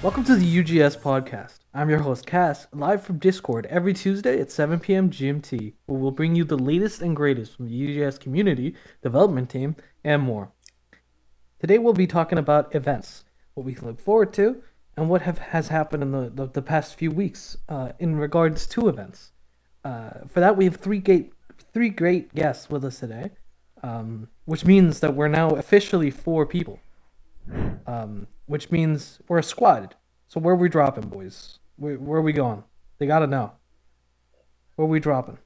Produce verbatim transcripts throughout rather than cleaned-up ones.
Welcome to the U G S Podcast. I'm your host, Cass, live from Discord every Tuesday at seven p.m. G M T, where we'll bring you the latest and greatest from the U G S community, development team, and more. Today we'll be talking about events, what we look forward to, and what have, has happened in the, the, the past few weeks uh, in regards to events. Uh, for that, we have three, gate, three great guests with us today, um, which means that we're now officially four people. Um... Which means we're a squad. So where are we dropping, boys? Where, where are we going? They gotta know. Where are we dropping?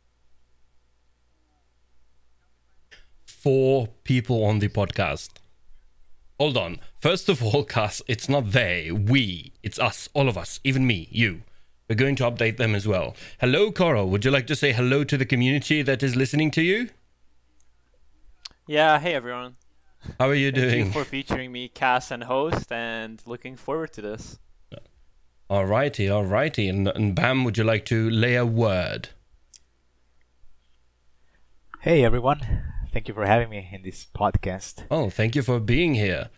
Four people on the podcast. Hold on. First of all, Cass, it's not they, we. It's us, all of us, even me, you. We're going to update them as well. Hello, Koro. Would you like to say hello to the community that is listening to you? Yeah, hey, everyone. How are you doing? Thank you for featuring me, Cass, and host, and looking forward to this. Alrighty, alrighty. And, and Bam, would you like to lay a word? Hey, everyone. Thank you for having me in this podcast. Oh, thank you for being here.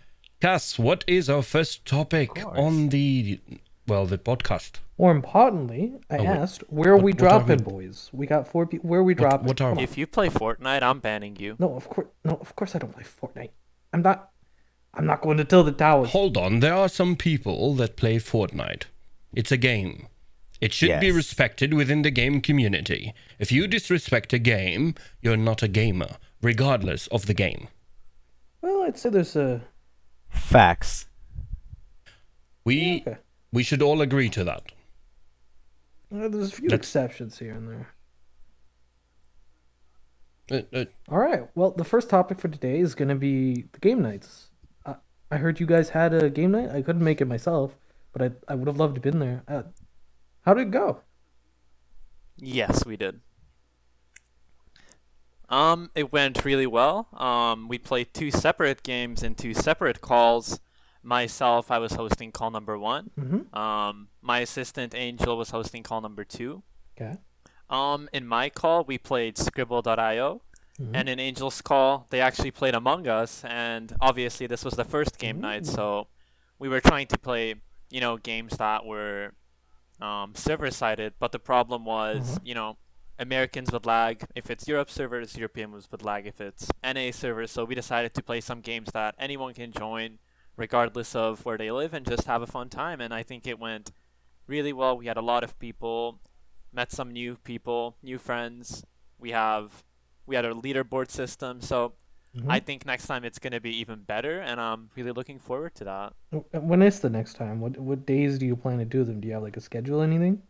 Cass, what is our first topic on the, well, the podcast? More importantly, I oh, asked, where are what, we dropping, are we... boys? We got four people. Where are we dropping? What, what are we? If you play Fortnite, I'm banning you. No, of course, no, of course I don't play Fortnite. I'm not. I'm not going to Tilted Towers. Hold on, there are some people that play Fortnite. It's a game. It should yes. be respected within the game community. If you disrespect a game, you're not a gamer, regardless of the game. Well, I'd say there's a facts. We yeah, okay. we should all agree to that. Uh, there's a few That's... exceptions here and there. Uh, uh... All right. Well, the first topic for today is going to be the game nights. Uh, I heard you guys had a game night. I couldn't make it myself, but I I would have loved to have been there. Uh, how did it go? Yes, we did. Um, it went really well. Um, we played two separate games and two separate calls. Myself, I was hosting call number one. Mm-hmm. Um, my assistant, Angel, was hosting call number two. Okay. Um, in my call, we played Skribbl dot io. Mm-hmm. And in Angel's call, they actually played Among Us. And obviously, this was the first game mm-hmm. night. So we were trying to play, you know, games that were um, server-sided. But the problem was, mm-hmm. you know, Americans would lag if it's Europe servers. Europeans would lag if it's N A servers. So we decided to play some games that anyone can join, regardless of where they live, and just have a fun time. And I think it went really well. We had a lot of people, met some new people, new friends. We have, we had a leaderboard system. So mm-hmm. I think next time it's going to be even better. And I'm really looking forward to that. When is the next time? What what days do you plan to do them? Do you have like a schedule or anything?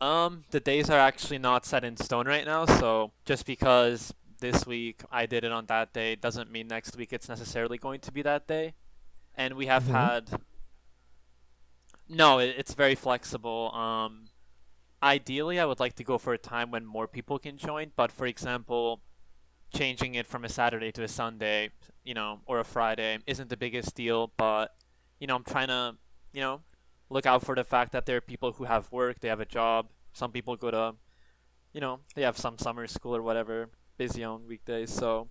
Um, the days are actually not set in stone right now. So just because this week I did it on that day doesn't mean next week it's necessarily going to be that day. And we have mm-hmm. had no it, it's very flexible. Um ideally I would like to go for a time when more people can join, but for example changing it from a Saturday to a Sunday, you know, or a Friday isn't the biggest deal. But you know, I'm trying to, you know, look out for the fact that there are people who have work, they have a job, some people go to, you know, they have some summer school or whatever, busy on weekdays, so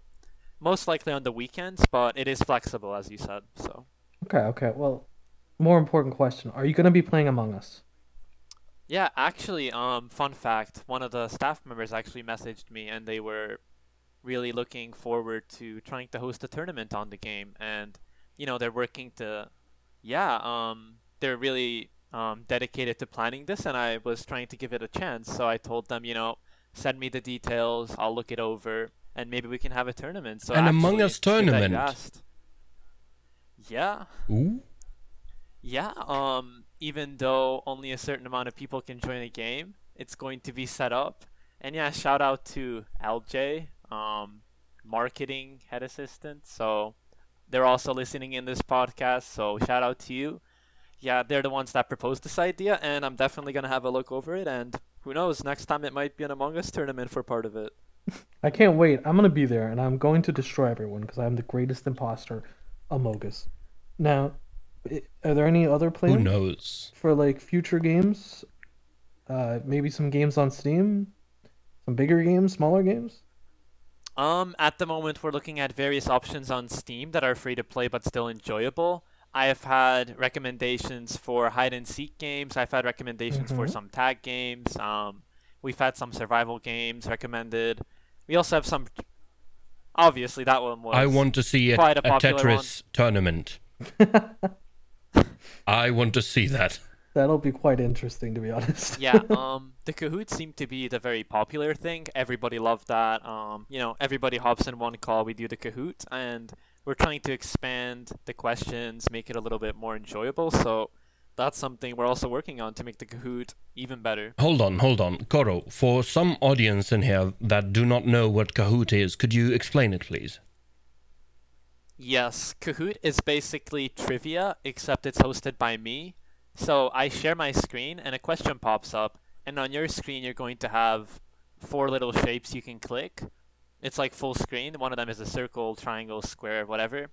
most likely on the weekends, but it is flexible as you said. So okay okay well, more important question, are you going to be playing Among Us? Yeah, actually, um fun fact, one of the staff members actually messaged me and they were really looking forward to trying to host a tournament on the game. And you know, they're working to yeah um they're really um dedicated to planning this, and I was trying to give it a chance. So I told them, you know, send me the details, I'll look it over, and maybe we can have a tournament. So an Among Us tournament? Yeah. Ooh. Yeah, um, even though only a certain amount of people can join a game, it's going to be set up. And yeah, shout out to L J, um, marketing head assistant. So they're also listening in this podcast, so shout out to you. Yeah, they're the ones that proposed this idea, and I'm definitely going to have a look over it, and who knows, next time it might be an Among Us tournament for part of it. I can't wait. I'm going to be there, and I'm going to destroy everyone because I'm the greatest imposter Among Us. Now, are there any other plans? Who knows? For, like, future games? Uh, maybe some games on Steam? Some bigger games? Smaller games? Um, at the moment, we're looking at various options on Steam that are free to play but still enjoyable. I have had recommendations for hide and seek games. I've had recommendations mm-hmm. for some tag games. Um, we've had some survival games recommended. We also have some. Obviously, that one was. I want to see a, quite a, a Tetris one. Tournament. I want to see that. That'll be quite interesting, to be honest. yeah, um, the Kahoot seemed to be the very popular thing. Everybody loved that. Um, you know, everybody hops in one call. We do the Kahoot, and we're trying to expand the questions, make it a little bit more enjoyable. So that's something we're also working on to make the Kahoot even better. Hold on, hold on. Koro, for some audience in here that do not know what Kahoot is, could you explain it, please? Yes, Kahoot is basically trivia, except it's hosted by me. So I share my screen and a question pops up, and on your screen you're going to have four little shapes you can click. It's like full screen. One of them is a circle, triangle, square, whatever.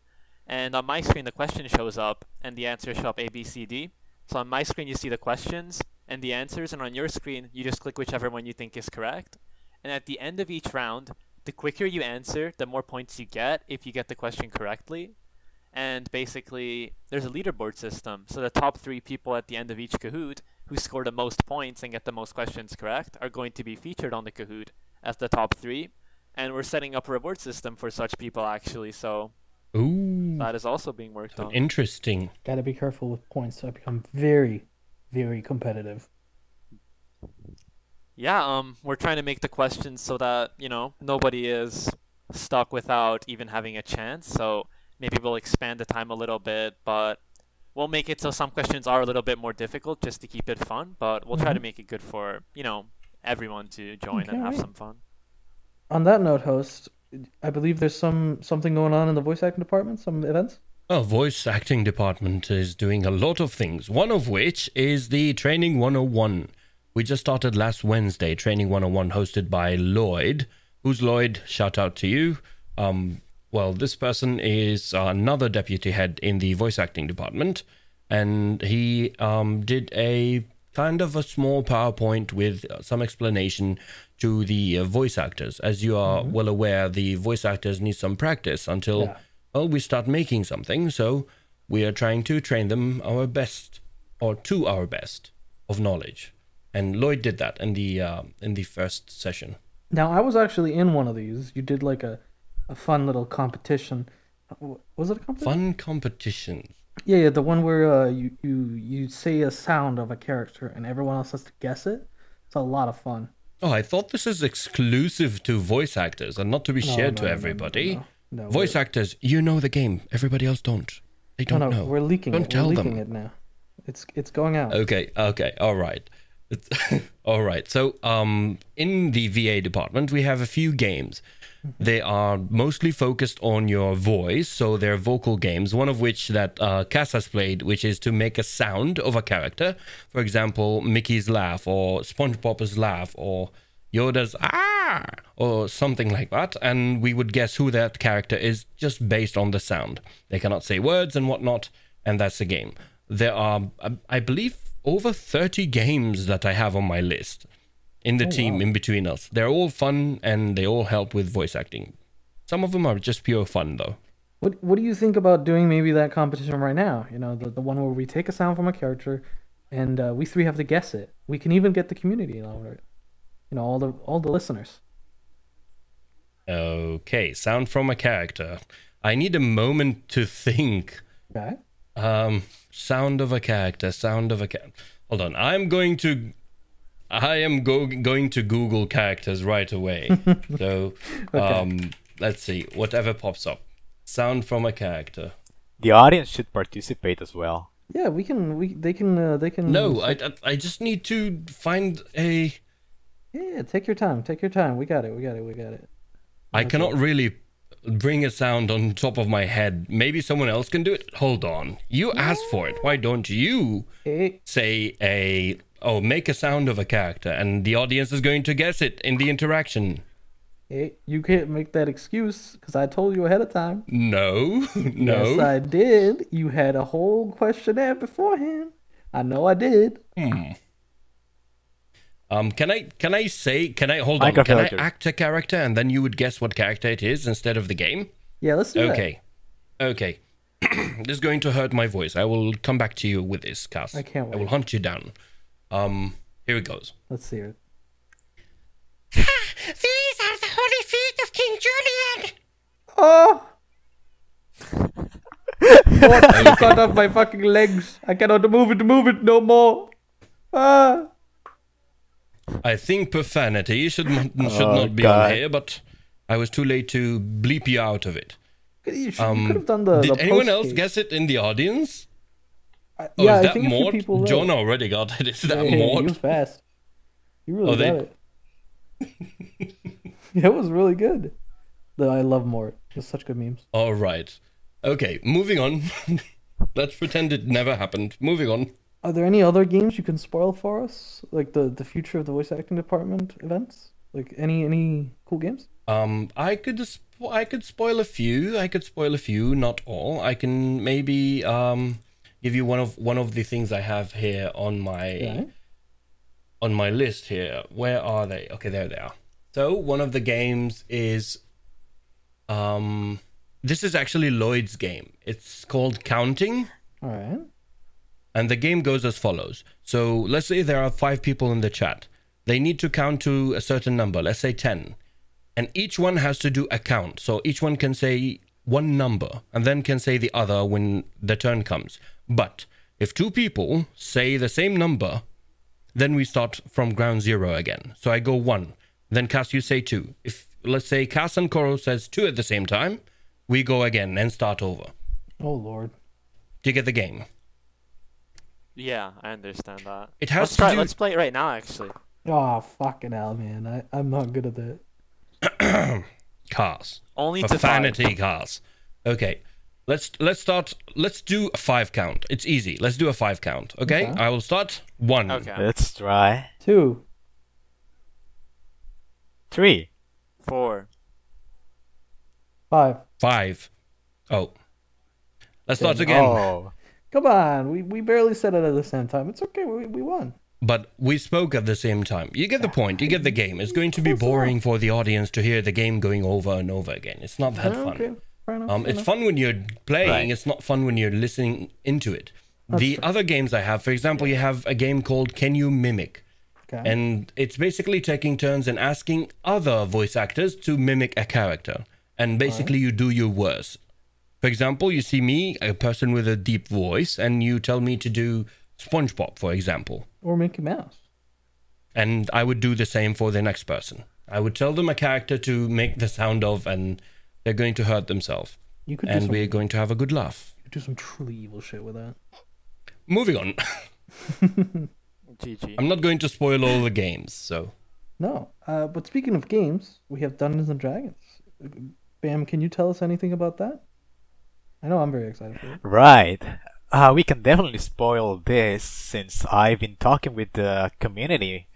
And on my screen the question shows up and the answers show up A, B, C, D. So on my screen you see the questions and the answers, and on your screen you just click whichever one you think is correct. And at the end of each round, the quicker you answer, the more points you get if you get the question correctly. And basically, there's a leaderboard system. So the top three people at the end of each Kahoot who score the most points and get the most questions correct are going to be featured on the Kahoot as the top three. And we're setting up a reward system for such people, actually. So Ooh, that is also being worked on. Interesting. Got to be careful with points. So I become very, very competitive. Yeah, um, we're trying to make the questions so that, you know, nobody is stuck without even having a chance. So maybe we'll expand the time a little bit, but we'll make it so some questions are a little bit more difficult just to keep it fun, but we'll mm-hmm. try to make it good for, you know, everyone to join okay, and have right. some fun. On that note, host, I believe there's some something going on in the voice acting department, some events? Oh, voice acting department is doing a lot of things, one of which is the Training one oh one. We just started last Wednesday, Training one oh one, hosted by Lloyd. Who's Lloyd? Shout out to you. Um... Well, this person is another deputy head in the voice acting department, and he um, did a kind of a small PowerPoint with some explanation to the uh, voice actors. As you are mm-hmm. well aware, the voice actors need some practice until yeah. well, we start making something, so we are trying to train them our best, or to our best, of knowledge. And Lloyd did that in the uh, in the first session. Now, I was actually in one of these. You did like a... a fun little competition. Was it a competition? Fun competition. Yeah, yeah, the one where uh, you, you you say a sound of a character and everyone else has to guess it. It's a lot of fun. Oh, I thought this is exclusive to voice actors and not to be no, shared no, to everybody. No, no, no. No, voice actors, you know the game. Everybody else don't. They don't no, no, know. We're leaking don't it. Tell we're leaking them. It now. It's it's going out. Okay, okay, all right. It's all right. So, um, in the V A department, we have a few games. They are mostly focused on your voice, so they're vocal games, one of which that uh, Cass has played, which is to make a sound of a character. For example, Mickey's laugh, or SpongeBob's laugh, or Yoda's ah, or something like that. And we would guess who that character is just based on the sound. They cannot say words and whatnot, and that's the game. There are, I believe, over thirty games that I have on my list. In the oh, team, wow. in between us. They're all fun, and they all help with voice acting. Some of them are just pure fun, though. What What do you think about doing maybe that competition right now? You know, the, the one where we take a sound from a character, and uh, we three have to guess it. We can even get the community on it. You know, all the all the listeners. Okay, sound from a character. I need a moment to think. Okay. Um, sound of a character, sound of a character. Hold on, I'm going to... I am go- going to Google characters right away. So, okay. um, let's see. Whatever pops up. Sound from a character. The audience should participate as well. Yeah, we can. We They can. Uh, they can. No, I, I just need to find a... Yeah, take your time. Take your time. We got it. We got it. We got it. I okay. cannot really bring a sound on top of my head. Maybe someone else can do it. Hold on. You yeah. asked for it. Why don't you hey. say a... Oh, make a sound of a character, and the audience is going to guess it in the interaction. Hey, you can't make that excuse, because I told you ahead of time. No, no. Yes, I did. You had a whole questionnaire beforehand. I know I did. Hmm. Um, can I, can I say, can I, hold on, I can I act a character, and then you would guess what character it is instead of the game? Yeah, let's do okay. that. Okay, okay. This is going to hurt my voice. I will come back to you with this, Cass. I can't wait. I will hunt you down. Um, here it goes. Let's see it. These are the holy feet of King Julian. Oh. I cut off my fucking legs. I cannot move it, move it no more. Ah. I think profanity should should oh, not be God. on here, but I was too late to bleep you out of it. You should, um, you could have done the, did the anyone else case. guess it in the audience? I, oh, yeah, is that Mort? John already got it. Is that yeah, Mort? You fast. You really oh, got they... it. It was really good. I love Mort. There's such good memes. All right. Okay, moving on. Let's pretend it never happened. Moving on. Are there any other games you can spoil for us? Like the, the future of the voice acting department events? Like any any cool games? Um, I could spo- I could spoil a few. I could spoil a few, not all. I can maybe um give you one of one of the things I have here on my yeah. on my list here. Where are they? Okay, there they are. So one of the games is um this is actually Lloyd's game. It's called Counting. All right. And the game goes as follows. So let's say there are five people in the chat. They need to count to a certain number, let's say ten. And each one has to do a count. So each one can say one number and then can say the other when the turn comes. But if two people say the same number, then we start from ground zero again. So I go one. Then Cass, you say two. If, let's say, Cass and Koro says two at the same time, we go again and start over. Oh, Lord. Do you get the game? Yeah, I understand that. It has let's to try, do... Let's play it right now, actually. Oh, fucking hell, man. I, I'm not good at that. Cars. Only profanity to cars. Okay. Let's let's start. Let's do a five count. It's easy. Let's do a five count. Okay? okay. I will start. One. Okay. Let's try. Two. Three. Four. Five. Five. Oh. Let's start again. Oh. Come on, we, we barely said it at the same time. It's okay, we we won. But we spoke at the same time. You get the point, you get the game. It's going to be boring for the audience to hear the game going over and over again. It's not that fun. Okay. Fair enough, um, fair it's enough. fun when you're playing, right. It's not fun when you're listening into it. That's the true. Other games I have, for example, you have a game called Can You Mimic? Okay. And it's basically taking turns and asking other voice actors to mimic a character. And basically right. you do your worst. For example, you see me, a person with a deep voice, and you tell me to do SpongeBob, for example. Or Mickey Mouse. And I would do the same for the next person. I would tell them a character to make the sound of, and they're going to hurt themselves. You could and some, we're going to have a good laugh. You could do some truly evil shit with that. Moving on. G G. I'm not going to spoil all the games, so. No, uh, but speaking of games, we have Dungeons and Dragons. Bam, can you tell us anything about that? I know I'm very excited for it. Right. Uh, we can definitely spoil this since I've been talking with the community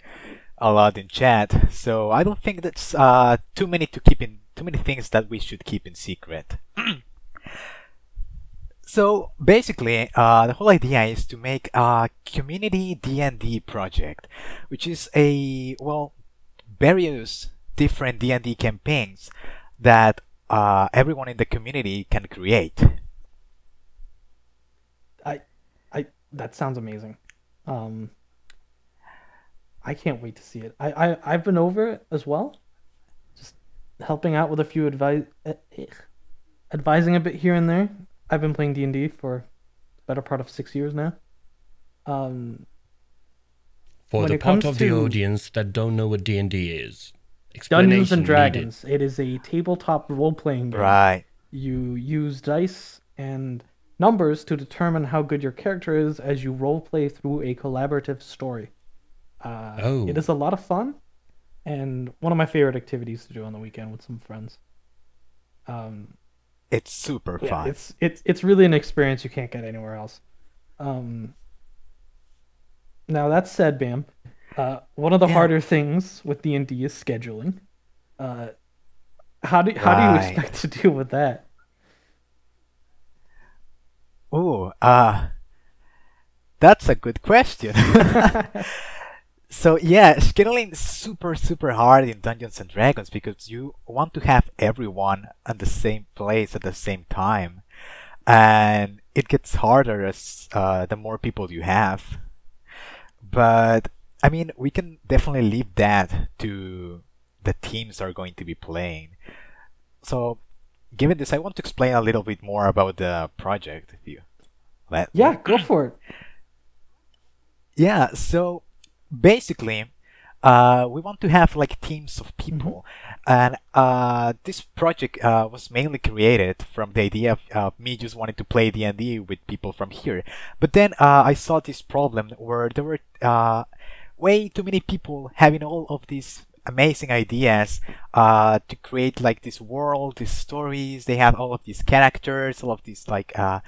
a lot in chat. So I don't think that's uh, too many to keep in too many things that we should keep in secret. So basically, uh, the whole idea is to make a community D and D project, which is a well, various different D and D campaigns that Uh, everyone in the community can create. I, I, that sounds amazing. Um, I can't wait to see it. I, I, I've been over it as well, just helping out with a few advice, uh, advising a bit here and there. I've been playing D and D for the better part of six years now. Um, for the part of the audience that don't know what D and D is. Dungeons and Dragons. Needed. It is a tabletop role-playing game. Right. You use dice and numbers to determine how good your character is as you role-play through a collaborative story. Uh, oh. It is a lot of fun, and one of my favorite activities to do on the weekend with some friends. Um, it's super yeah, fun. It's it's it's really an experience you can't get anywhere else. Um. Now that said, Bam. Uh, one of the yeah. harder things with D and D is scheduling. Uh, how do how right. do you expect to deal with that? Oh, uh, that's a good question. So yeah, scheduling is super super hard in Dungeons and Dragons because you want to have everyone at the same place at the same time. and it gets harder as uh, the more people you have. But I mean, we can definitely leave that to the teams are going to be playing. So, given this, I want to explain a little bit more about the project. If you let yeah, me. Go for it. Yeah, so basically, uh, we want to have like teams of people, mm-hmm. and uh, this project uh, was mainly created from the idea of uh, me just wanting to play D and D with people from here. But then uh, I saw this problem where there were uh, way too many people having all of these amazing ideas uh, to create like this world, these stories. They have all of these characters, all of these like uh,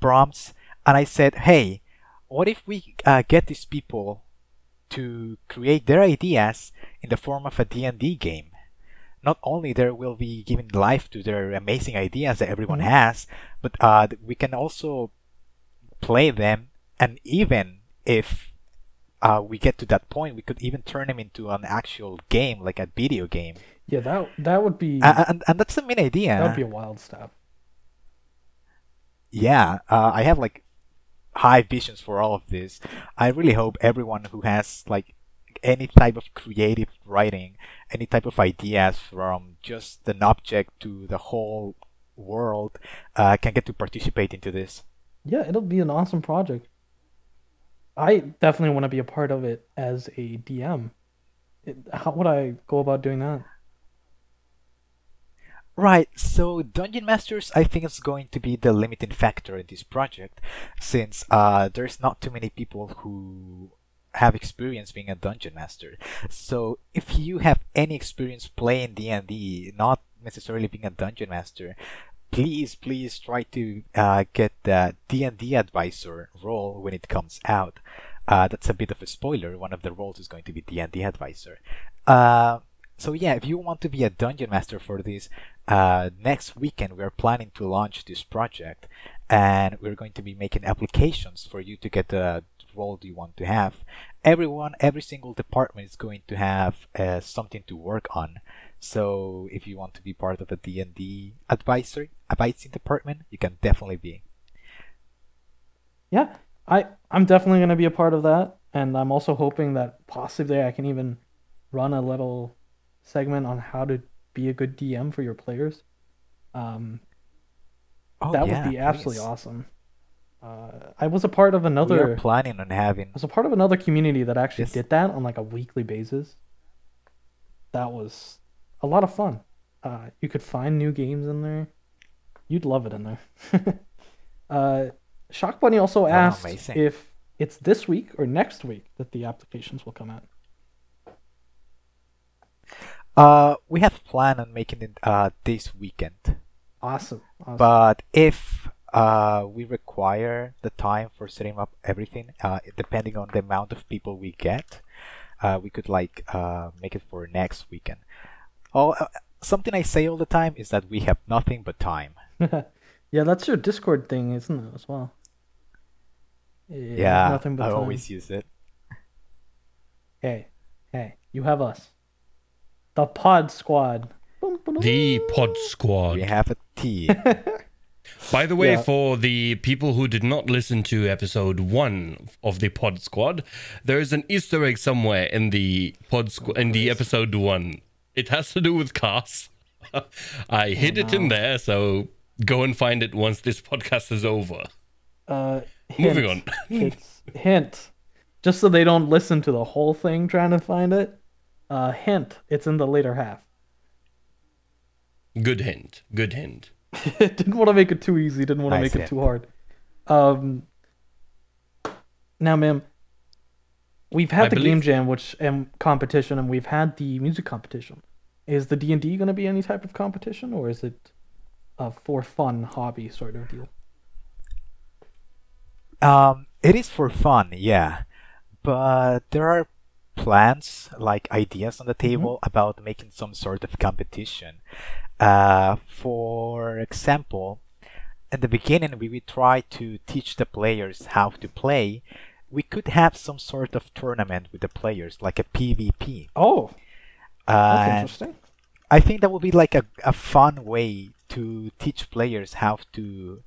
prompts, and I said, hey, what if we uh, get these people to create their ideas in the form of a D and D game? Not only there will be given life to their amazing ideas that everyone mm-hmm. has, but uh, we can also play them, and even if uh, we get to that point, we could even turn them into an actual game, like a video game. Yeah, that that would be... Uh, and, and that's the main idea. That would be a wild stuff. Yeah, uh, I have like high visions for all of this. I really hope everyone who has like any type of creative writing, any type of ideas from just an object to the whole world, uh, can get to participate into this. Yeah, it'll be an awesome project. I definitely want to be a part of it as a D M. It, how would I go about doing that? Right, so Dungeon Masters, I think, is going to be the limiting factor in this project, since uh, there's not too many people who have experience being a Dungeon Master. So if you have any experience playing D and D, not necessarily being a Dungeon Master, please, please try to uh, get the D and D Advisor role when it comes out. Uh, that's a bit of a spoiler. One of the roles is going to be D and D Advisor. Uh, so yeah, if you want to be a Dungeon Master for this, Uh, next weekend we are planning to launch this project, and we're going to be making applications for you to get the role you want to have. Everyone, every single department is going to have uh, something to work on. So if you want to be part of the D and D advisory advising department, you can definitely be. Yeah, I, I'm definitely going to be a part of that, and I'm also hoping that possibly I can even run a little segment on how to be a good D M for your players. Um, oh, that yeah, would be absolutely please. awesome. Uh, I was a part of another. We were planning on having. I was a part of another community that actually yes. did that on like a weekly basis. That was a lot of fun. Uh, you could find new games in there. You'd love it in there. uh, Shuck Bunny also asked oh, if it's this week or next week that the applications will come out. Uh, we have planned on making it uh, this weekend. Awesome. awesome. But if uh, we require the time for setting up everything, uh, depending on the amount of people we get, uh, we could like uh, make it for next weekend. Oh, uh, something I say all the time is that we have nothing but time. Yeah, that's your Discord thing, isn't it, as well? Yeah, yeah nothing but I time. always use it. Hey, hey, you have us. The Pod Squad. The Pod Squad. We have a T. By the way, yeah. for the people who did not listen to episode one of the Pod Squad, there is an Easter egg somewhere in the Pod Squad oh, in the episode one. It has to do with Cass. I hid oh, no. it in there, so go and find it once this podcast is over. Uh, hint. Moving on. It's hint. Just so they don't listen to the whole thing trying to find it. Uh, hint, it's in the later half. Good hint. Good hint. Didn't want to make it too easy. Didn't want to nice make hint. it too hard. Um, now, ma'am, we've had I the believe... game jam which um, competition, and we've had the music competition. Is the D and D going to be any type of competition, or is it a for fun hobby sort of deal? Um, it is for fun, yeah. But there are plans, like ideas on the table mm-hmm. about making some sort of competition. Uh, for example, in the beginning, we would try to teach the players how to play. We could have some sort of tournament with the players, like a P V P. Oh, that's uh, interesting. I think that would be like a, a fun way to teach players how to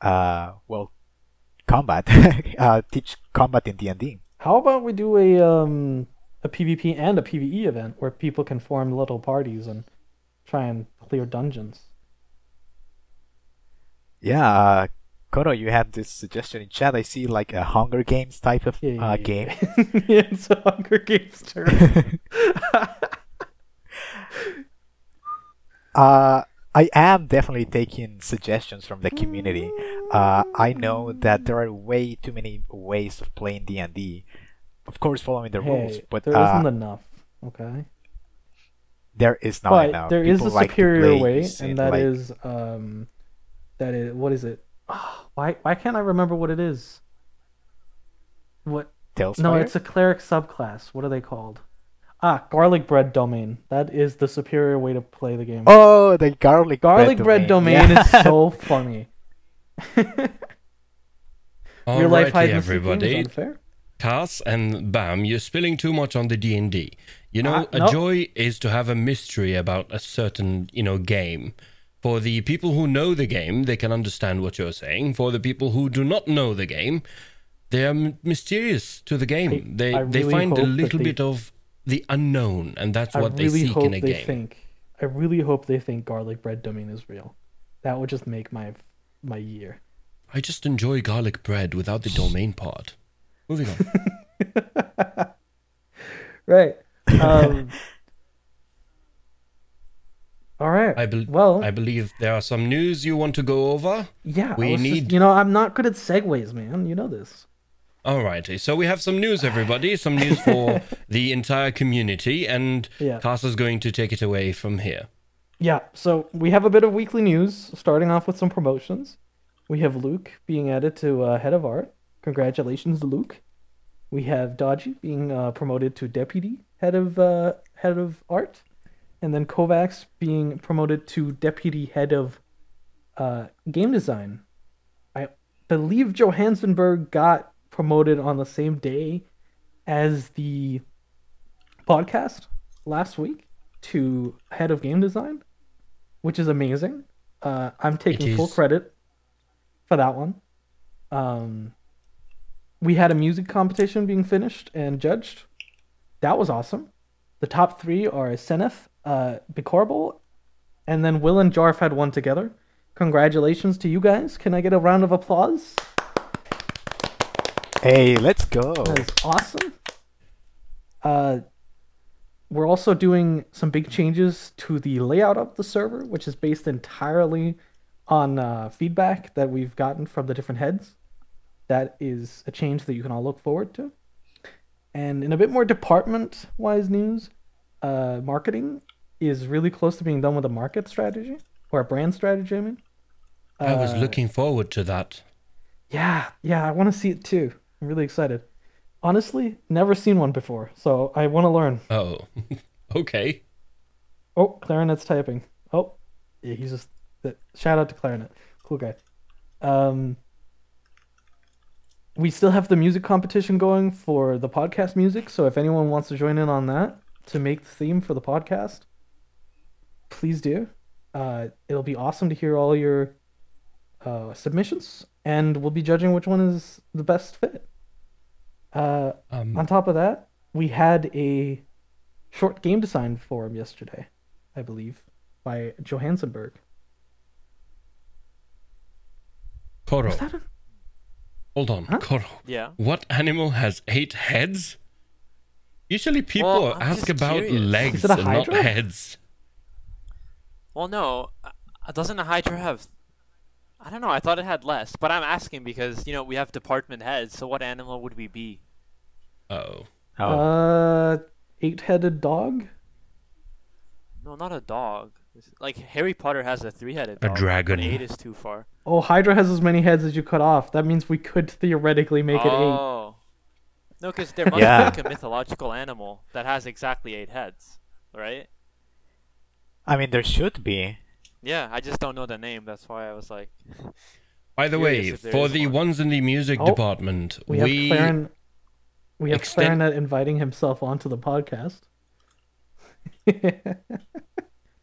uh, well, combat, uh, teach combat in D and D. How about we do a um, a PvP and a PvE event where people can form little parties and try and clear dungeons? Yeah, uh, Koro, you have this suggestion in chat. I see like a Hunger Games type of yeah, uh, yeah, game. Yeah. Yeah, it's a Hunger Games turn. uh, I am definitely taking suggestions from the community. Uh, I know that there are way too many ways of playing D and D. Of course, following the hey, rules, but there uh, isn't enough. Okay. There is not but enough. There People is a like superior way, and that like... is um, that is what is it? Oh, why why can't I remember what it is? What? Tales no, fire? It's a cleric subclass. What are they called? Ah, garlic bread domain. That is the superior way to play the game. Oh, the garlic garlic bread domain, bread domain yeah. is so funny. Your life hiding everybody. Cass and Bam, you're spilling too much on the D and D. You know, uh, a nope. joy is to have a mystery about a certain, you know, game. For the people who know the game, they can understand what you're saying. For the people who do not know the game, they are m- mysterious to the game. I, they I really they find a little they... bit of the unknown, and that's what I really they seek hope in a they game. Think, I really hope they think garlic bread domain is real. That would just make my my year. I just enjoy garlic bread without the domain part. Moving on. Right. Um, all right. I be- well, I believe there are some news you want to go over. Yeah. We need. Just, you know, I'm not good at segues, man. You know this. Alrighty, so we have some news, everybody. Some news for the entire community, and yeah. Casa's going to take it away from here. Yeah, so we have a bit of weekly news, starting off with some promotions. We have Luke being added to uh, Head of Art. Congratulations, Luke. We have Dodgy being uh, promoted to Deputy Head of uh, Head of Art. And then Kovacs being promoted to Deputy Head of uh, Game Design. I believe Johansenberg got promoted on the same day as the podcast last week to Head of Game Design, which is amazing. Uh, I'm taking full credit for that one. Um, we had a music competition being finished and judged. That was awesome. The top three are Seneth, uh, Bicorble, and then Will and Jarf had one together. Congratulations to you guys. Can I get a round of applause? Hey, let's go. That's awesome. Uh, we're also doing some big changes to the layout of the server, which is based entirely on uh, feedback that we've gotten from the different heads. That is a change that you can all look forward to. And in a bit more department-wise news, uh, marketing is really close to being done with a market strategy, or a brand strategy, I mean. Uh, I was looking forward to that. Yeah, yeah, I want to see it too. I'm really excited. Honestly, never seen one before, so I want to learn. Oh, okay. Oh, Clarinet's typing. Oh, yeah, he's just... Shout out to Clarinet. Cool guy. Um, we still have the music competition going for the podcast music, so if anyone wants to join in on that to make the theme for the podcast, please do. Uh, it'll be awesome to hear all your uh, submissions, and we'll be judging which one is the best fit. Uh, um, on top of that, we had a short game design forum yesterday, I believe, by Johansenberg. Koro. Was that a... Hold on, huh? Koro. Yeah. What animal has eight heads? Usually people well, ask about curious. legs and not heads. Well, no. Doesn't a hydra have... I don't know, I thought it had less, but I'm asking because, you know, we have department heads, so what animal would we be? Oh. oh. Uh, eight-headed dog? No, not a dog. Like, Harry Potter has a three-headed dog. A dragon. Eight is too far. Oh, Hydra has as many heads as you cut off. That means we could theoretically make oh. it eight. Oh. No, because there must yeah. be like a mythological animal that has exactly eight heads, right? I mean, there should be. Yeah, I just don't know the name. That's why I was like... By the way, for the one. ones in the music oh, department, we... Have we, Clarin- we have extend- Clarinet inviting himself onto the podcast.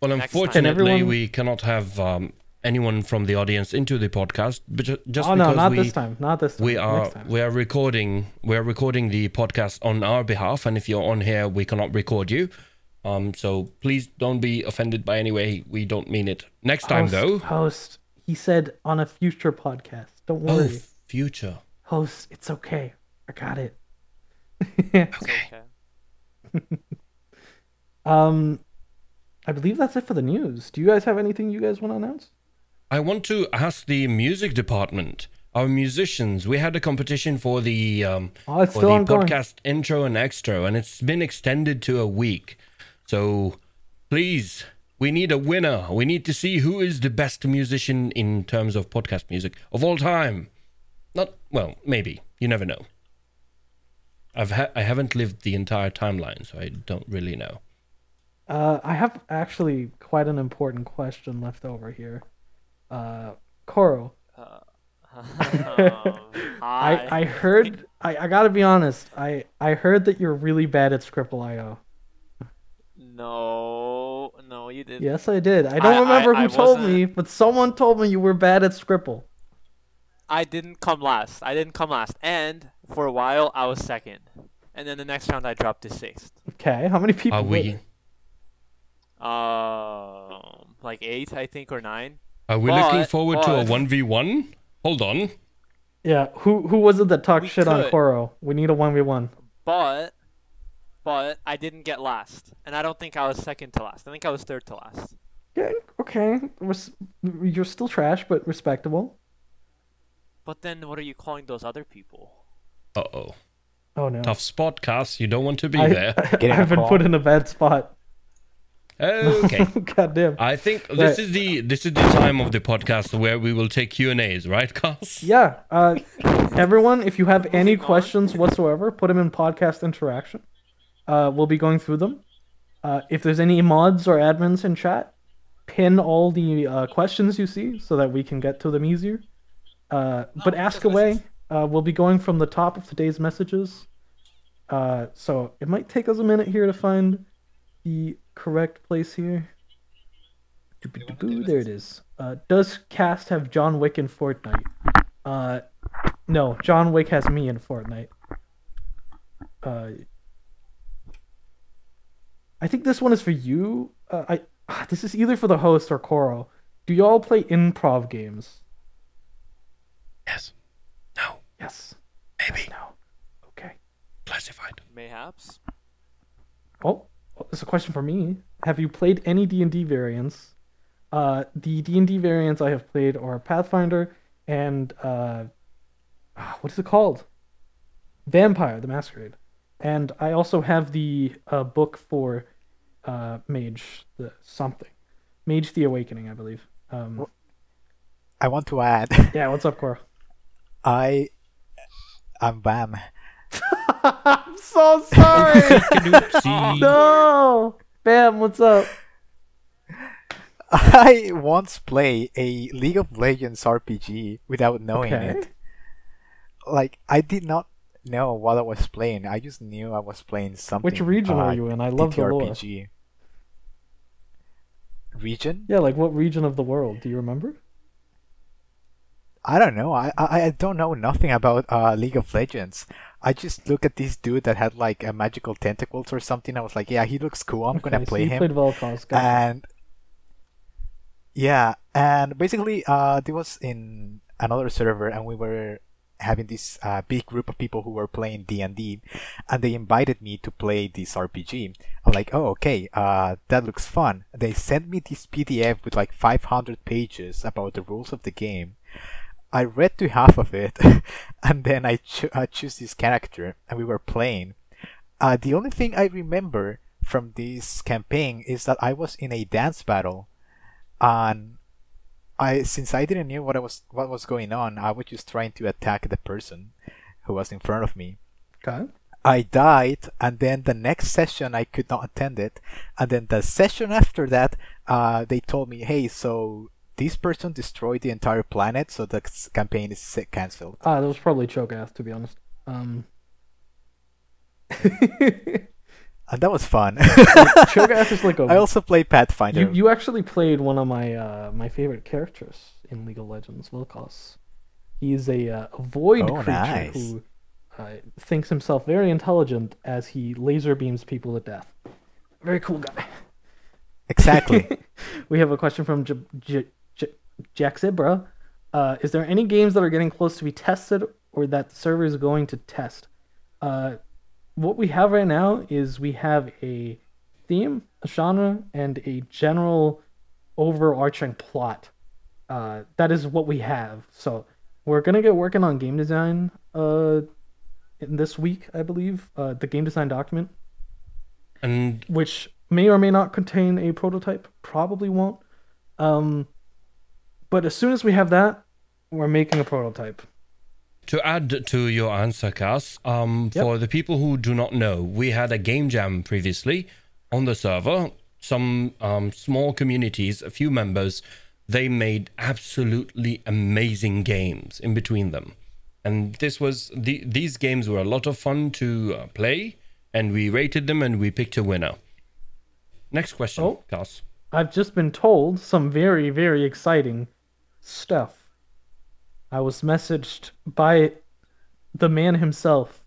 Well, unfortunately, everyone... we cannot have um, anyone from the audience into the podcast, but just oh, because no, not we, this time. Not this time. we are Next time. we are recording we are recording the podcast on our behalf, and if you're on here, we cannot record you. Um, so please don't be offended by any way. We don't mean it. Next time, host, though. Host, he said on a future podcast. Don't worry. Oh, future. Host, it's okay. I got it. Okay. okay. um, I believe that's it for the news. Do you guys have anything you guys want to announce? I want to ask the music department, our musicians. We had a competition for the um oh, it's for still the ongoing. Podcast intro and extra, and it's been extended to a week. So please, we need a winner. We need to see who is the best musician in terms of podcast music of all time. Not, well, maybe. You never know. I've ha- I haven't lived the entire timeline, so I don't really know. Uh, I have actually quite an important question left over here. Uh, Koro. Uh, oh, hi. I, I heard, I, I gotta be honest, I, I heard that you're really bad at Skribbl dot I O. No, no, you didn't. Yes, I did. I don't I, remember I, who I told wasn't... me, but someone told me you were bad at Skribbl. I didn't come last. I didn't come last. And for a while, I was second. And then the next round, I dropped to sixth. Okay, how many people are we? Um, uh, like eight, I think, or nine. Are we but, looking forward but... to a one v one? Hold on. Yeah, who who was it that talked we shit could. on Koro? We need a one v one. But... But I didn't get last, and I don't think I was second to last. I think I was third to last. Yeah, okay. Res- you're still trash, but respectable. But then what are you calling those other people? Uh-oh. Oh, no. Tough spot, Cass. You don't want to be I, there. I, I've been put in a bad spot. Okay. Goddamn. I think this right. is the this is the time of the podcast where we will take Q and A's, right, Cass? Yeah. Uh, everyone, if you have any questions whatsoever, put them in podcast interaction. Uh, we'll be going through them. Uh, if there's any mods or admins in chat, pin all the uh, questions you see so that we can get to them easier. Uh, but ask away. Uh, we'll be going from the top of today's messages. Uh, so it might take us a minute here to find the correct place here. There it is. Uh, does Cast have John Wick in Fortnite? Uh, no, John Wick has me in Fortnite. Uh... I think this one is for you. Uh, I ah, this is either for the host or Koro. Do y'all play improv games? Yes. No. Yes. Maybe. Yes, no. Okay. Classified. Mayhaps. Oh, oh, it's a question for me. Have you played any D and D variants? Uh, the D and D variants I have played are Pathfinder and uh, what is it called? Vampire: The Masquerade. And I also have the uh, book for. Uh, Mage the something, Mage the Awakening, I believe. Um, I want to add. Yeah, what's up, Cora? I, I'm Bam. I'm so sorry. No, Bam, what's up? I once played a League of Legends R P G without knowing okay. it. Like I did not. No, while I was playing, I just knew I was playing something. Which region uh, are you in? I love the lore. Region? Yeah, like what region of the world? Do you remember? I don't know. I I, I don't know nothing about uh, League of Legends. I just look at this dude that had like a magical tentacles or something. I was like, yeah, he looks cool. I'm okay, gonna so play you him. Played Volkos, guys. And yeah, and basically, uh, there was in another server, and we were. Having this uh, big group of people who were playing D and D, and they invited me to play this R P G. I'm like, oh, okay, uh, that looks fun. They sent me this P D F with like five hundred pages about the rules of the game. I read to half of it, and then I, cho- I choose this character, and we were playing. Uh, the only thing I remember from this campaign is that I was in a dance battle, and I, since I didn't know what I was what was going on, I was just trying to attack the person who was in front of me. Okay. I died, and then the next session I could not attend it, and then the session after that, uh, they told me, "Hey, so this person destroyed the entire planet, so the campaign is cancelled." Ah, uh, that was probably choke ass, to be honest. Um. Uh, that was fun. Cho'Gath is like a... I also played Pathfinder. You, you actually played one of my uh, my favorite characters in League of Legends, Vilkos. He's a, uh, a void oh, creature nice. who uh, thinks himself very intelligent as he laser beams people to death. Very cool guy. Exactly. We have a question from J- J- J- Jack Zibra. Uh, is there any games that are getting close to be tested or that the server is going to test? Uh, what we have right now is we have a theme, a genre, and a general overarching plot. Uh, that is what we have. So we're going to get working on game design uh, in this week, I believe, uh, the game design document, and which may or may not contain a prototype. Probably won't. Um, but as soon as we have that, we're making a prototype. To add to your answer, Cass, um, yep. for the people who do not know, we had a game jam previously on the server. Some um, small communities, a few members, they made absolutely amazing games in between them. And this was the, these games were a lot of fun to uh, play, and we rated them and we picked a winner. Next question, oh, Cass. I've just been told some very, very exciting stuff. I was messaged by the man himself.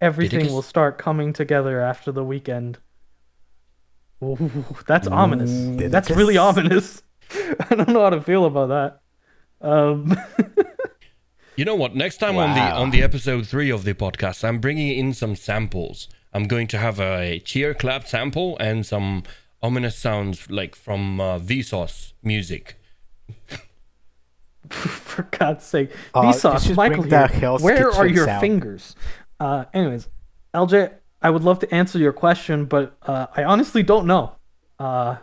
Everything Didicus. will start coming together after the weekend. Ooh, that's mm, ominous. Didicus. That's really ominous. I don't know how to feel about that. Um... You know what? Next time wow. on the on the episode three of the podcast, I'm bringing in some samples. I'm going to have a cheer clap sample and some ominous sounds like from uh, Vsauce music. For God's sake, Vsauce, uh, Michael here. Where are your sound. fingers? Uh, anyways, L J, I would love to answer your question, but uh, I honestly don't know. Uh,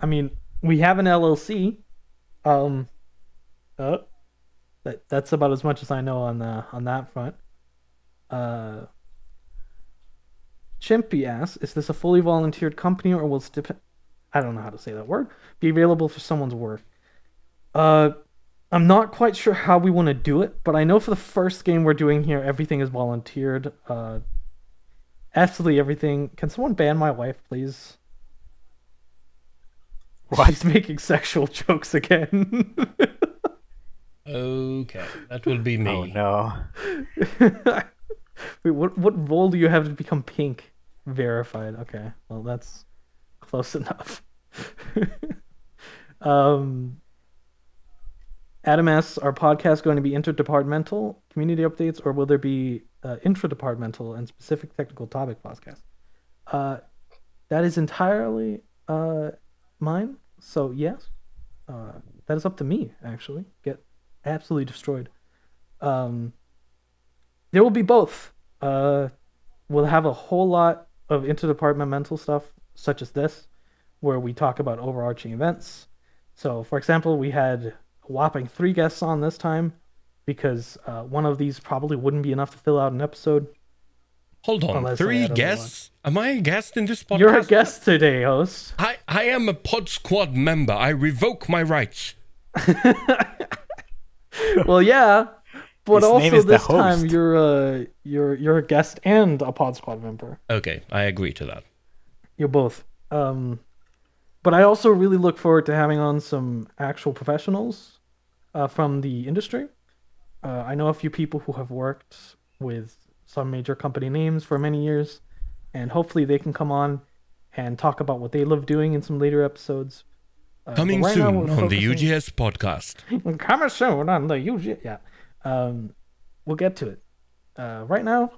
I mean, we have an L L C. Um, uh, that that's about as much as I know on the, on that front. Uh, Chimpy asks, is this a fully volunteered company or will stip- I don't know how to say that word be available for someone's work? Uh, I'm not quite sure how we want to do it, but I know for the first game we're doing here, everything is volunteered. Uh, absolutely everything. Can someone ban my wife, please? What? She's making sexual jokes again. Okay, that will be me. Oh no. Wait, what what role do you have to become pink? Verified. Okay, well that's close enough. um, Adam asks, are podcasts going to be interdepartmental community updates, or will there be uh, intradepartmental and specific technical topic podcasts? Uh, that is entirely uh, mine. So yes, uh, that is up to me. Actually, get absolutely destroyed. Um. There will be both. Uh, we'll have a whole lot of interdepartmental stuff, such as this, where we talk about overarching events. So, for example, we had a whopping three guests on this time because uh, one of these probably wouldn't be enough to fill out an episode. Hold on, three guests? Am I a guest in this podcast? You're a guest today, host. I, I am a Pod Squad member. I revoke my rights. Well, yeah. But His also this time you're a, you're you're a guest and a Pod Squad member. Okay, I agree to that. You're both. Um, but I also really look forward to having on some actual professionals uh, from the industry. Uh, I know a few people who have worked with some major company names for many years, and hopefully they can come on and talk about what they love doing in some later episodes. Uh, Coming right soon now, on the U G S podcast. Coming soon on the U G S. Yeah. Um, we'll get to it. Uh, right now,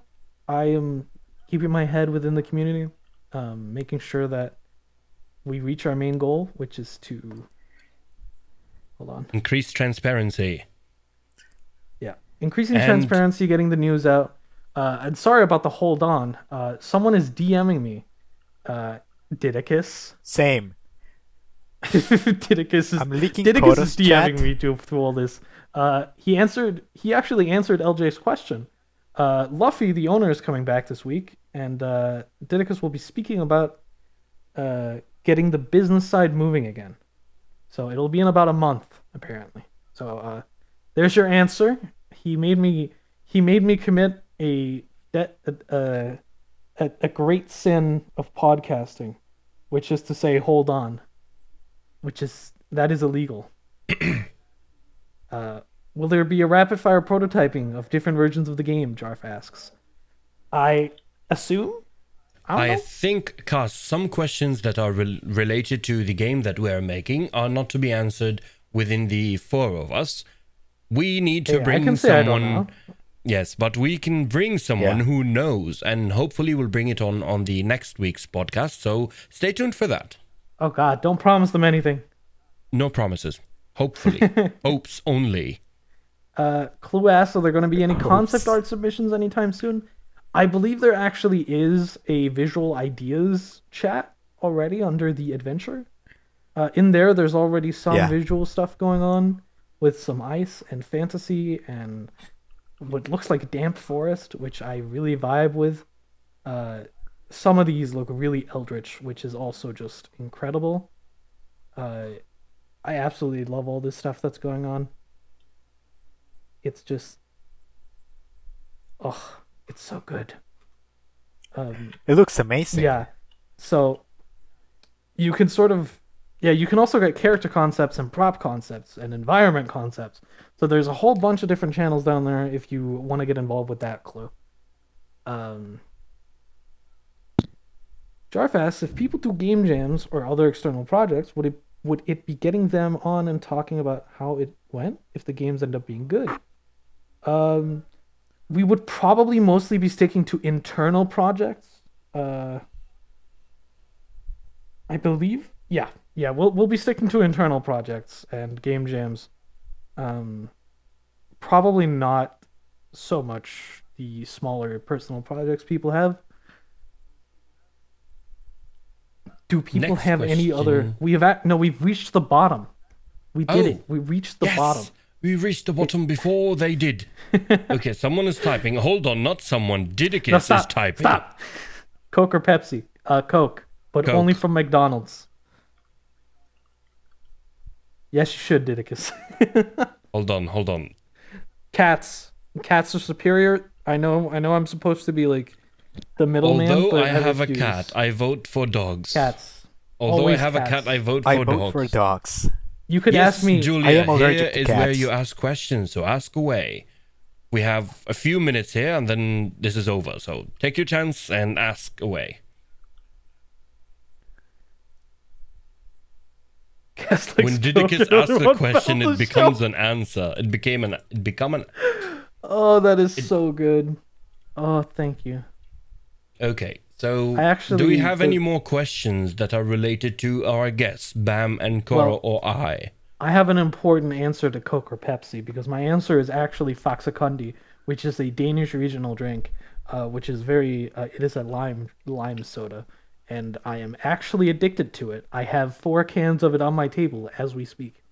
I am keeping my head within the community, um, making sure that we reach our main goal, which is to hold on increase transparency. Yeah, increasing and... transparency, getting the news out. Uh, and sorry about the hold on. Uh, someone is DMing me. Uh, Didicus. Same. Didicus is. I'm leaking Didicus is DMing chat. me to, through all this. Uh, he answered. He actually answered L J's question. Uh, Luffy, the owner, is coming back this week, and uh, Didicus will be speaking about uh, getting the business side moving again. So it'll be in about a month, apparently. So uh, there's your answer. He made me. He made me commit a, de- a, a a, a great sin of podcasting, which is to say, hold on, which is, that is illegal. uh, will there be a rapid fire prototyping of different versions of the game? Jarf asks. I assume. I, I think, Cass, some questions that are re- related to the game that we are making are not to be answered within the four of us. We need to yeah, bring someone. Yes, but we can bring someone yeah. who knows, and hopefully we'll bring it on on the next week's podcast. So stay tuned for that. Oh God! Don't promise them anything. No promises. Hopefully, hopes only. Uh, Clue asks, are there going to be any concept art submissions anytime soon? I believe there actually is a visual ideas chat already under the adventure. Uh, in there, there's already some yeah. visual stuff going on with some ice and fantasy and what looks like damp forest, which I really vibe with. Uh, some of these look really eldritch, which is also just incredible. Uh, I absolutely love all this stuff that's going on. It's just... oh, it's so good. Um, it looks amazing. Yeah. So you can sort of... yeah, you can also get character concepts and prop concepts and environment concepts. So there's a whole bunch of different channels down there if you want to get involved with that, Clue. Um, Jarf asks, if people do game jams or other external projects, would it would it be getting them on and talking about how it went if the games end up being good? Um, we would probably mostly be sticking to internal projects. Uh, I believe, yeah. Yeah, we'll we'll be sticking to internal projects and game jams. Um, probably not so much the smaller personal projects people have. Do people Next have question. any other? We have at, no. We've reached the bottom. We did oh, it. We reached the yes, bottom. We reached the bottom it, before they did. Okay, someone is typing. Hold on, not someone. Didicus no, is typing. Stop. Coke or Pepsi? Uh, Coke, but Coke. Only from McDonald's. Yes, you should, Didicus. hold on, hold on. Cats. Cats are superior. I know I know I'm supposed to be like the middleman. Although man, I have a use. cat, I vote for dogs. Cats. Although Always I have cats. a cat, I vote for I dogs. I vote for dogs. You could yes, ask me. Julia, here is cats. where you ask questions, so ask away. We have a few minutes here and then this is over, so take your chance and ask away. When Didicus asks a question, it becomes show. an answer. It became an. It become an. Oh, that is it, so good. Oh, thank you. Okay, so actually, do we have the, any more questions that are related to our guests, Bam and Koro well, or I? I have an important answer to Coke or Pepsi because my answer is actually Faxakundi, which is a Danish regional drink, uh, which is very. Uh, it is a lime lime soda. And I am actually addicted to it. I have four cans of it on my table as we speak.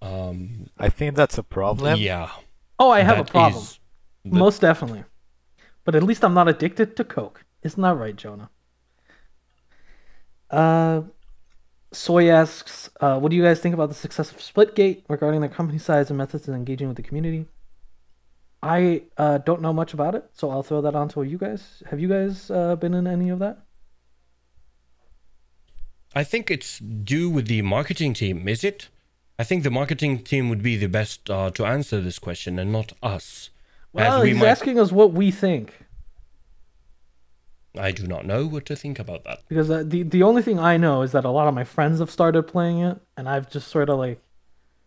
Um, I think that's a problem. Yeah. Oh, I have a problem. The... most definitely. But at least I'm not addicted to Coke. It's not right, Jonah. Uh, Soy asks, uh, what do you guys think about the success of Splitgate regarding the company size and methods of engaging with the community? I uh, don't know much about it, so I'll throw that onto you guys. Have you guys uh, been in any of that? I think it's due with the marketing team, is it? I think the marketing team would be the best uh, to answer this question and not us. Well, we he's might... asking us what we think. I do not know what to think about that. Because uh, the, the only thing I know is that a lot of my friends have started playing it, and I've just sort of like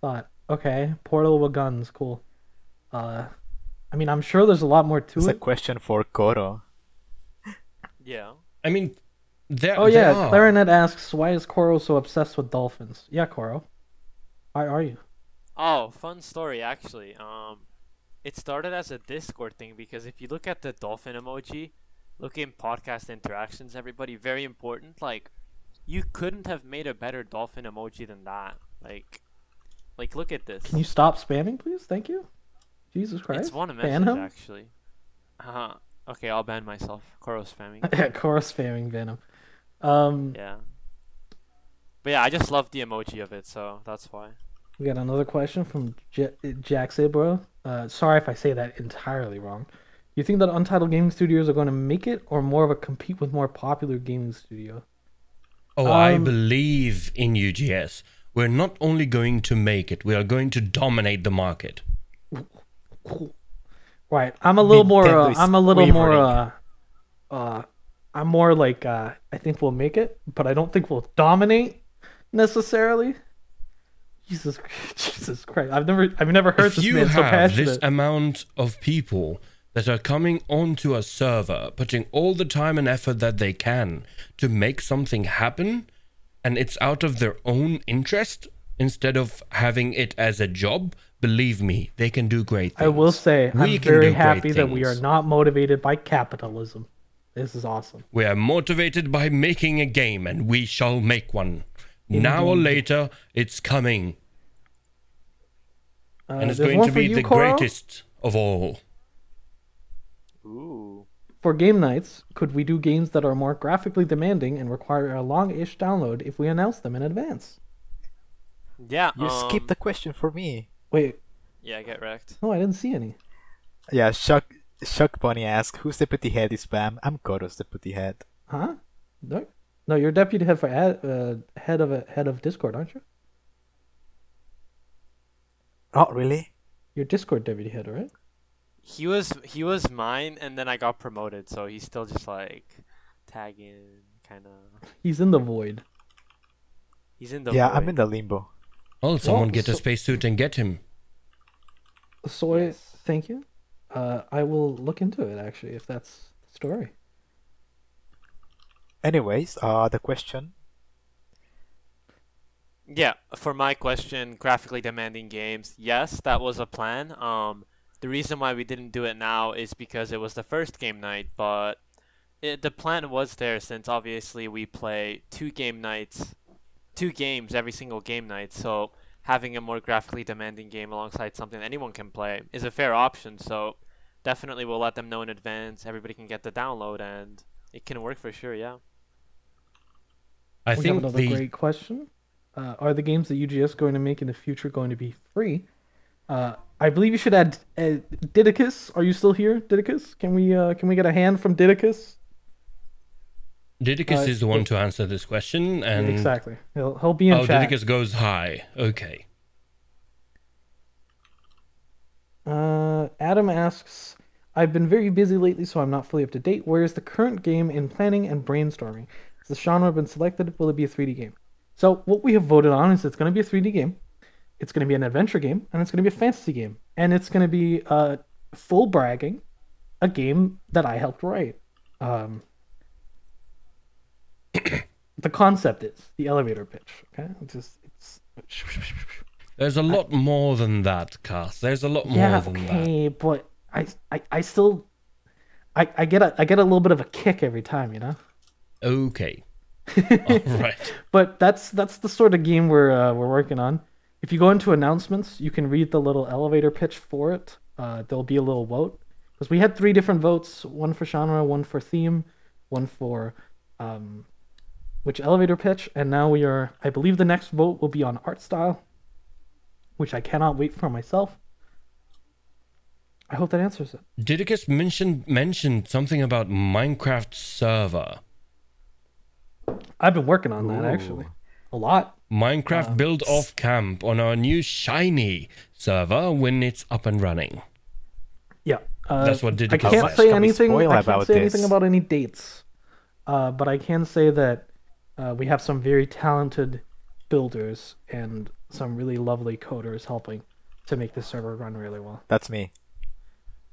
thought, okay, Portal with guns, cool. Uh... I mean, I'm sure there's a lot more to it's it. It's a question for Koro. Yeah. I mean, there Oh, yeah. There Clarinet asks, why is Koro so obsessed with dolphins? Yeah, Koro. Why are you? Oh, fun story, actually. Um, it started as a Discord thing because if you look at the dolphin emoji, look in podcast interactions, everybody, very important. Like, you couldn't have made a better dolphin emoji than that. Like, like look at this. Can you stop spamming, please? Thank you. Jesus Christ. It's one message, actually. Uh-huh. Okay, I'll ban myself. Koro spamming. Yeah, Koro spamming Venom. Um, yeah. But yeah, I just love the emoji of it, so that's why. We got another question from J- Jack Sabro. Uh, sorry if I say that entirely wrong. You think that Untitled Gaming Studios are going to make it, or more of a compete with more popular gaming studio? Oh, um, I believe in U G S. We're not only going to make it, we are going to dominate the market. Right. I'm a little more, uh, I'm a little more, uh, uh, I'm more like, uh, I think we'll make it, but I don't think we'll dominate necessarily. Jesus, Jesus Christ. I've never, I've never heard this man so passionate. If you have this amount of people that are coming onto a server, putting all the time and effort that they can to make something happen, and it's out of their own interest instead of having it as a job, believe me, they can do great things. I will say, we I'm very happy that we are not motivated by capitalism. This is awesome. We are motivated by making a game, and we shall make one. Indeed. Now or later, it's coming. Uh, and it's going to be you, the Koro? greatest of all. Ooh. For game nights, could we do games that are more graphically demanding and require a long-ish download if we announce them in advance? Yeah. You um, skipped the question for me. Wait. Yeah, I get wrecked. No, I didn't see any. Yeah, Shuck, Shuck Bunny asked, who's deputy head is Bam? I'm Koro's deputy head. Huh? No, no you're deputy head for ad, uh, head of a, head of Discord, aren't you? Not really. You're Discord deputy head, right? He was he was mine, and then I got promoted, so he's still just like tagging, kind of. He's in the void. He's in the yeah, void. Yeah, I'm in the limbo. Oh, someone well, get so- a spacesuit and get him. Soy, yes. Thank you. Uh, I will look into it actually, if that's the story. Anyways, uh, the question. Yeah, for my question, graphically demanding games. Yes, that was a plan. Um. The reason why we didn't do it now is because it was the first game night, but it, the plan was there since obviously we play two game nights, two games every single game night. So having a more graphically demanding game alongside something anyone can play is a fair option. So definitely we'll let them know in advance. Everybody can get the download and it can work for sure. Yeah. I we think have another the... great question. Uh, are the games that U G S is going to make in the future going to be free? Uh, I believe you should add uh, Didicus. Are you still here, Didicus? Can we uh, can we get a hand from Didicus? Didicus uh, is the one to answer this question, and exactly, he'll he'll be in oh, chat. Oh, Didicus goes high. Okay. Uh, Adam asks, "I've been very busy lately, so I'm not fully up to date. Where is the current game in planning and brainstorming? Has the genre been selected? Will it be a three D game?" So what we have voted on is it's going to be a three D game. It's going to be an adventure game, and it's going to be a fantasy game, and it's going to be uh, full bragging, a game that I helped write. Um, the concept is the elevator pitch. Okay, it's just it's. There's a lot I, more than that, Cass. There's a lot more yeah, than okay, that. Okay, but I, I, I still, I, I get a, I get a little bit of a kick every time, you know. Okay. All right. But that's that's the sort of game we're uh, we're working on. If you go into announcements, you can read the little elevator pitch for it. Uh, there'll be a little vote. Because we had three different votes, one for genre, one for theme, one for um, which elevator pitch. And now we are, I believe the next vote will be on art style, which I cannot wait for myself. I hope that answers it. Didicus mentioned, mentioned something about Minecraft server. I've been working on that, Ooh. actually. A lot. Minecraft um, build off camp on our new shiny server when it's up and running. Yeah, uh, that's what Didicus. I can't says. say can anything. I can't about say this? anything about any dates, uh, but I can say that uh, we have some very talented builders and some really lovely coders helping to make this server run really well. That's me.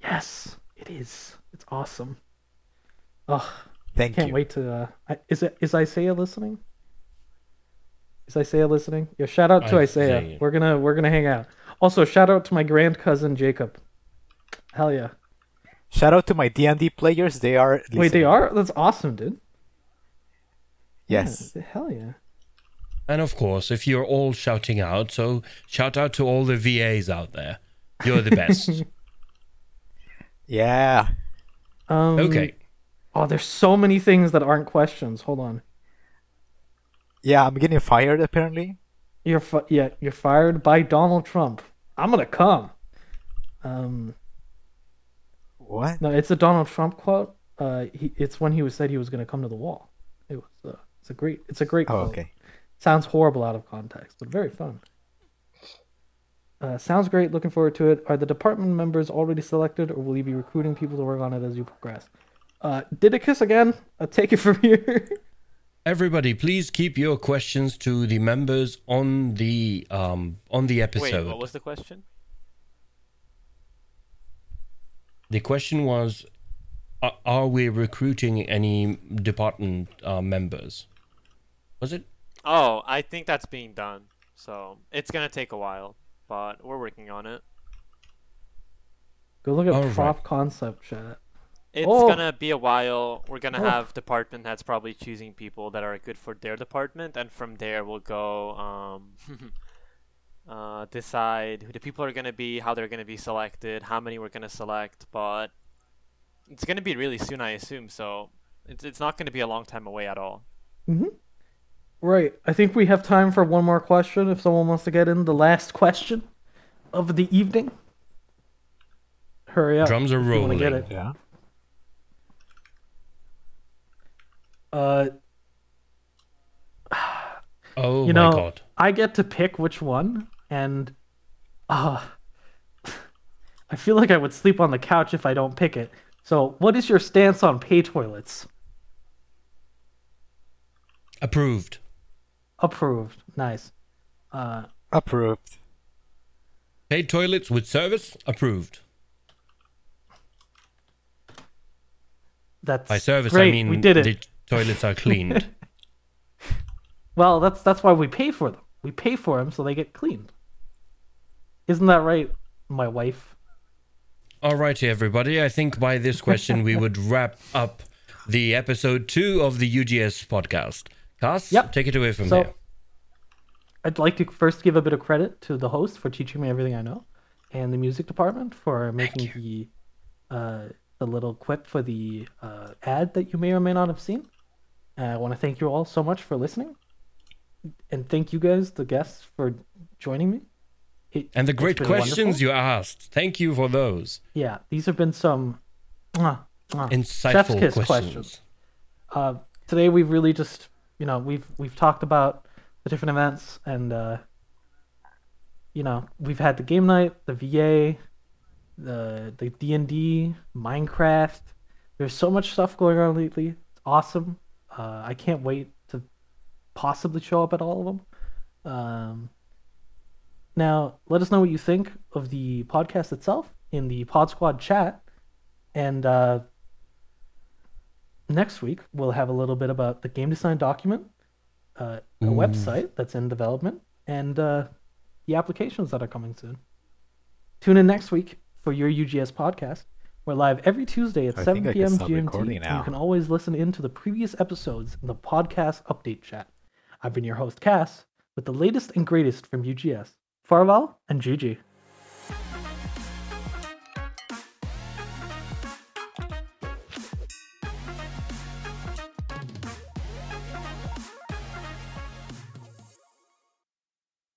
Yes, it is. It's awesome. Oh, thank can't you. Can't wait to. Uh, I, is it is Isaiah listening? Is Isaiah listening? Yo, shout out to Isaiah. Isaiah. We're gonna we're gonna hang out. Also, shout out to my grand cousin Jacob. Hell yeah! Shout out to my D and D players. They are listening. Wait, they are? That's awesome, dude. Yes. Yeah, hell yeah! And of course, if you're all shouting out, so shout out to all the V As out there. You're the best. Yeah. Um, okay. Oh, there's so many things that aren't questions. Hold on. Yeah, I'm getting fired, apparently. You're fi- yeah, you're fired by Donald Trump. I'm gonna come. Um, What? No, it's a Donald Trump quote. Uh, he, it's when he was said he was going to come to the wall. It was. Uh, it's a great. It's a great quote. Oh, okay. Sounds horrible out of context, but very fun. Uh, sounds great. Looking forward to it. Are the department members already selected, or will you be recruiting people to work on it as you progress? Uh, Didicus again. I'll take it from here. Everybody, please keep your questions to the members on the um on the episode. Wait, what was the question? The question was, are, are we recruiting any department uh, members? Was it? Oh, I think that's being done. So it's gonna take a while. But we're working on it. Go look at All prop right. concept chat. It's oh. gonna be a while. We're gonna oh. have department heads probably choosing people that are good for their department, and from there we'll go um, uh, decide who the people are gonna be, how they're gonna be selected, how many we're gonna select. But it's gonna be really soon, I assume. So it's it's not gonna be a long time away at all. Mm-hmm. Right, I think we have time for one more question if someone wants to get in the last question of the evening. Hurry up. Drums are rolling. Get it. Yeah. Uh, oh you know, my god. I get to pick which one, and uh, I feel like I would sleep on the couch if I don't pick it. So, what is your stance on pay toilets? Approved. Approved. Nice. Uh, approved. Paid toilets with service. Approved. That's by service great. I mean we did it. The toilets are cleaned. Well, that's that's why we pay for them. We pay for them so they get cleaned. Isn't that right, my wife? All righty, everybody. I think by this question we would wrap up the episode two of the U G S podcast. Cass, yep. Take it away from so, there. I'd like to first give a bit of credit to the host for teaching me everything I know, and the music department for making the uh, the little quip for the uh, ad that you may or may not have seen. Uh, I want to thank you all so much for listening, and thank you guys, the guests, for joining me. It, and the great questions wonderful. You asked. Thank you for those. Yeah, these have been some uh, uh, insightful questions. questions. Uh, today we've really just... You know, we've we've talked about the different events, and uh, you know, we've had the game night, the V A, the the D and D, Minecraft. There's so much stuff going on lately. It's awesome. Uh, I can't wait to possibly show up at all of them. Um, now, let us know what you think of the podcast itself in the Pod Squad chat, and. Uh, Next week, we'll have a little bit about the game design document, uh, a mm. website that's in development, and uh, the applications that are coming soon. Tune in next week for your U G S podcast. We're live every Tuesday at I seven p.m. G M T. Now. You can always listen in to the previous episodes in the podcast update chat. I've been your host, Cass, with the latest and greatest from U G S. Farewell and G G.